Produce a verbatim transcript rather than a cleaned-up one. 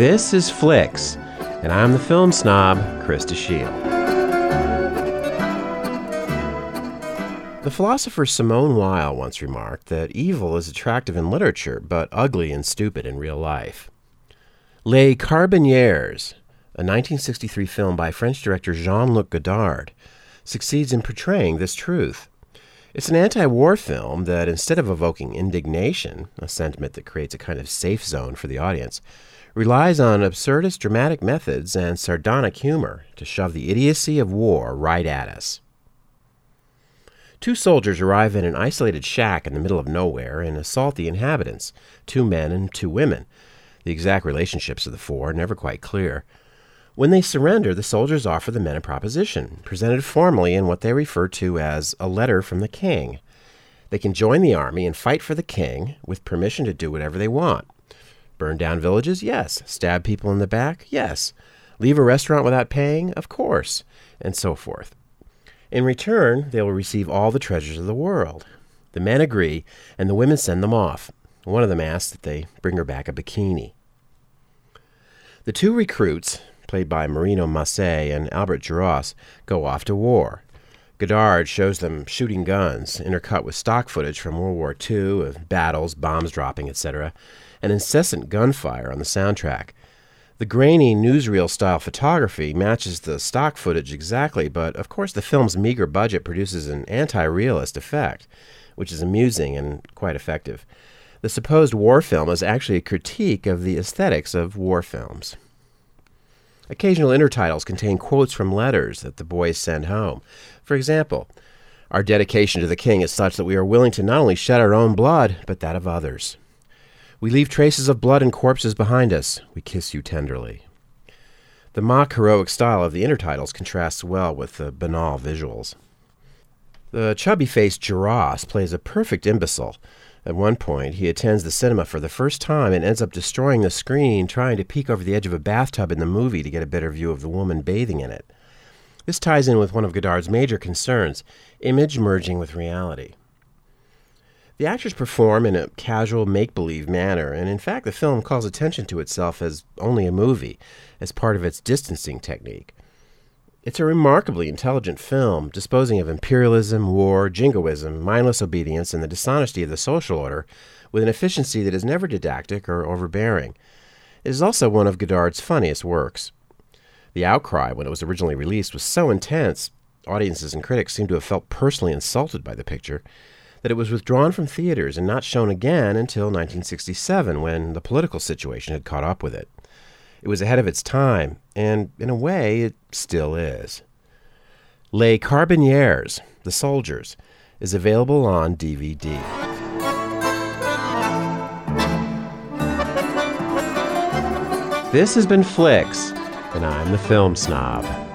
This is Flix, and I'm the film snob, Chris DeShield. The philosopher Simone Weil once remarked that evil is attractive in literature, but ugly and stupid in real life. Les Carabiniers, a nineteen sixty-three film by French director Jean-Luc Godard, succeeds in portraying this truth. It's an anti-war film that, instead of evoking indignation, a sentiment that creates a kind of safe zone for the audience, relies on absurdist dramatic methods and sardonic humor to shove the idiocy of war right at us. Two soldiers arrive in an isolated shack in the middle of nowhere and assault the inhabitants, two men and two women. The exact relationships of the four are never quite clear. When they surrender, the soldiers offer the men a proposition, presented formally in what they refer to as a letter from the king. They can join the army and fight for the king with permission to do whatever they want. Burn down villages? Yes. Stab people in the back? Yes. Leave a restaurant without paying? Of course. And so forth. In return, they will receive all the treasures of the world. The men agree, and the women send them off. One of them asks that they bring her back a bikini. The two recruits, played by Marino Massé and Albert Giraud, go off to war. Godard shows them shooting guns, intercut with stock footage from World War Two, of battles, bombs dropping, et cetera, and incessant gunfire on the soundtrack. The grainy, newsreel-style photography matches the stock footage exactly, but of course the film's meager budget produces an anti-realist effect, which is amusing and quite effective. The supposed war film is actually a critique of the aesthetics of war films. Occasional intertitles contain quotes from letters that the boys send home. For example, "Our dedication to the king is such that we are willing to not only shed our own blood, but that of others. We leave traces of blood and corpses behind us. We kiss you tenderly." The mock heroic style of the intertitles contrasts well with the banal visuals. The chubby-faced Giraud plays a perfect imbecile. At one point, he attends the cinema for the first time and ends up destroying the screen, trying to peek over the edge of a bathtub in the movie to get a better view of the woman bathing in it. This ties in with one of Godard's major concerns, image merging with reality. The actors perform in a casual, make-believe manner, and in fact the film calls attention to itself as only a movie, as part of its distancing technique. It's a remarkably intelligent film, disposing of imperialism, war, jingoism, mindless obedience, and the dishonesty of the social order with an efficiency that is never didactic or overbearing. It is also one of Godard's funniest works. The outcry when it was originally released was so intense, audiences and critics seem to have felt personally insulted by the picture, that it was withdrawn from theaters and not shown again until nineteen sixty-seven, when the political situation had caught up with it. It was ahead of its time, and in a way, it still is. Les Carabiniers, The Soldiers, is available on D V D. This has been Flix, and I'm the film snob.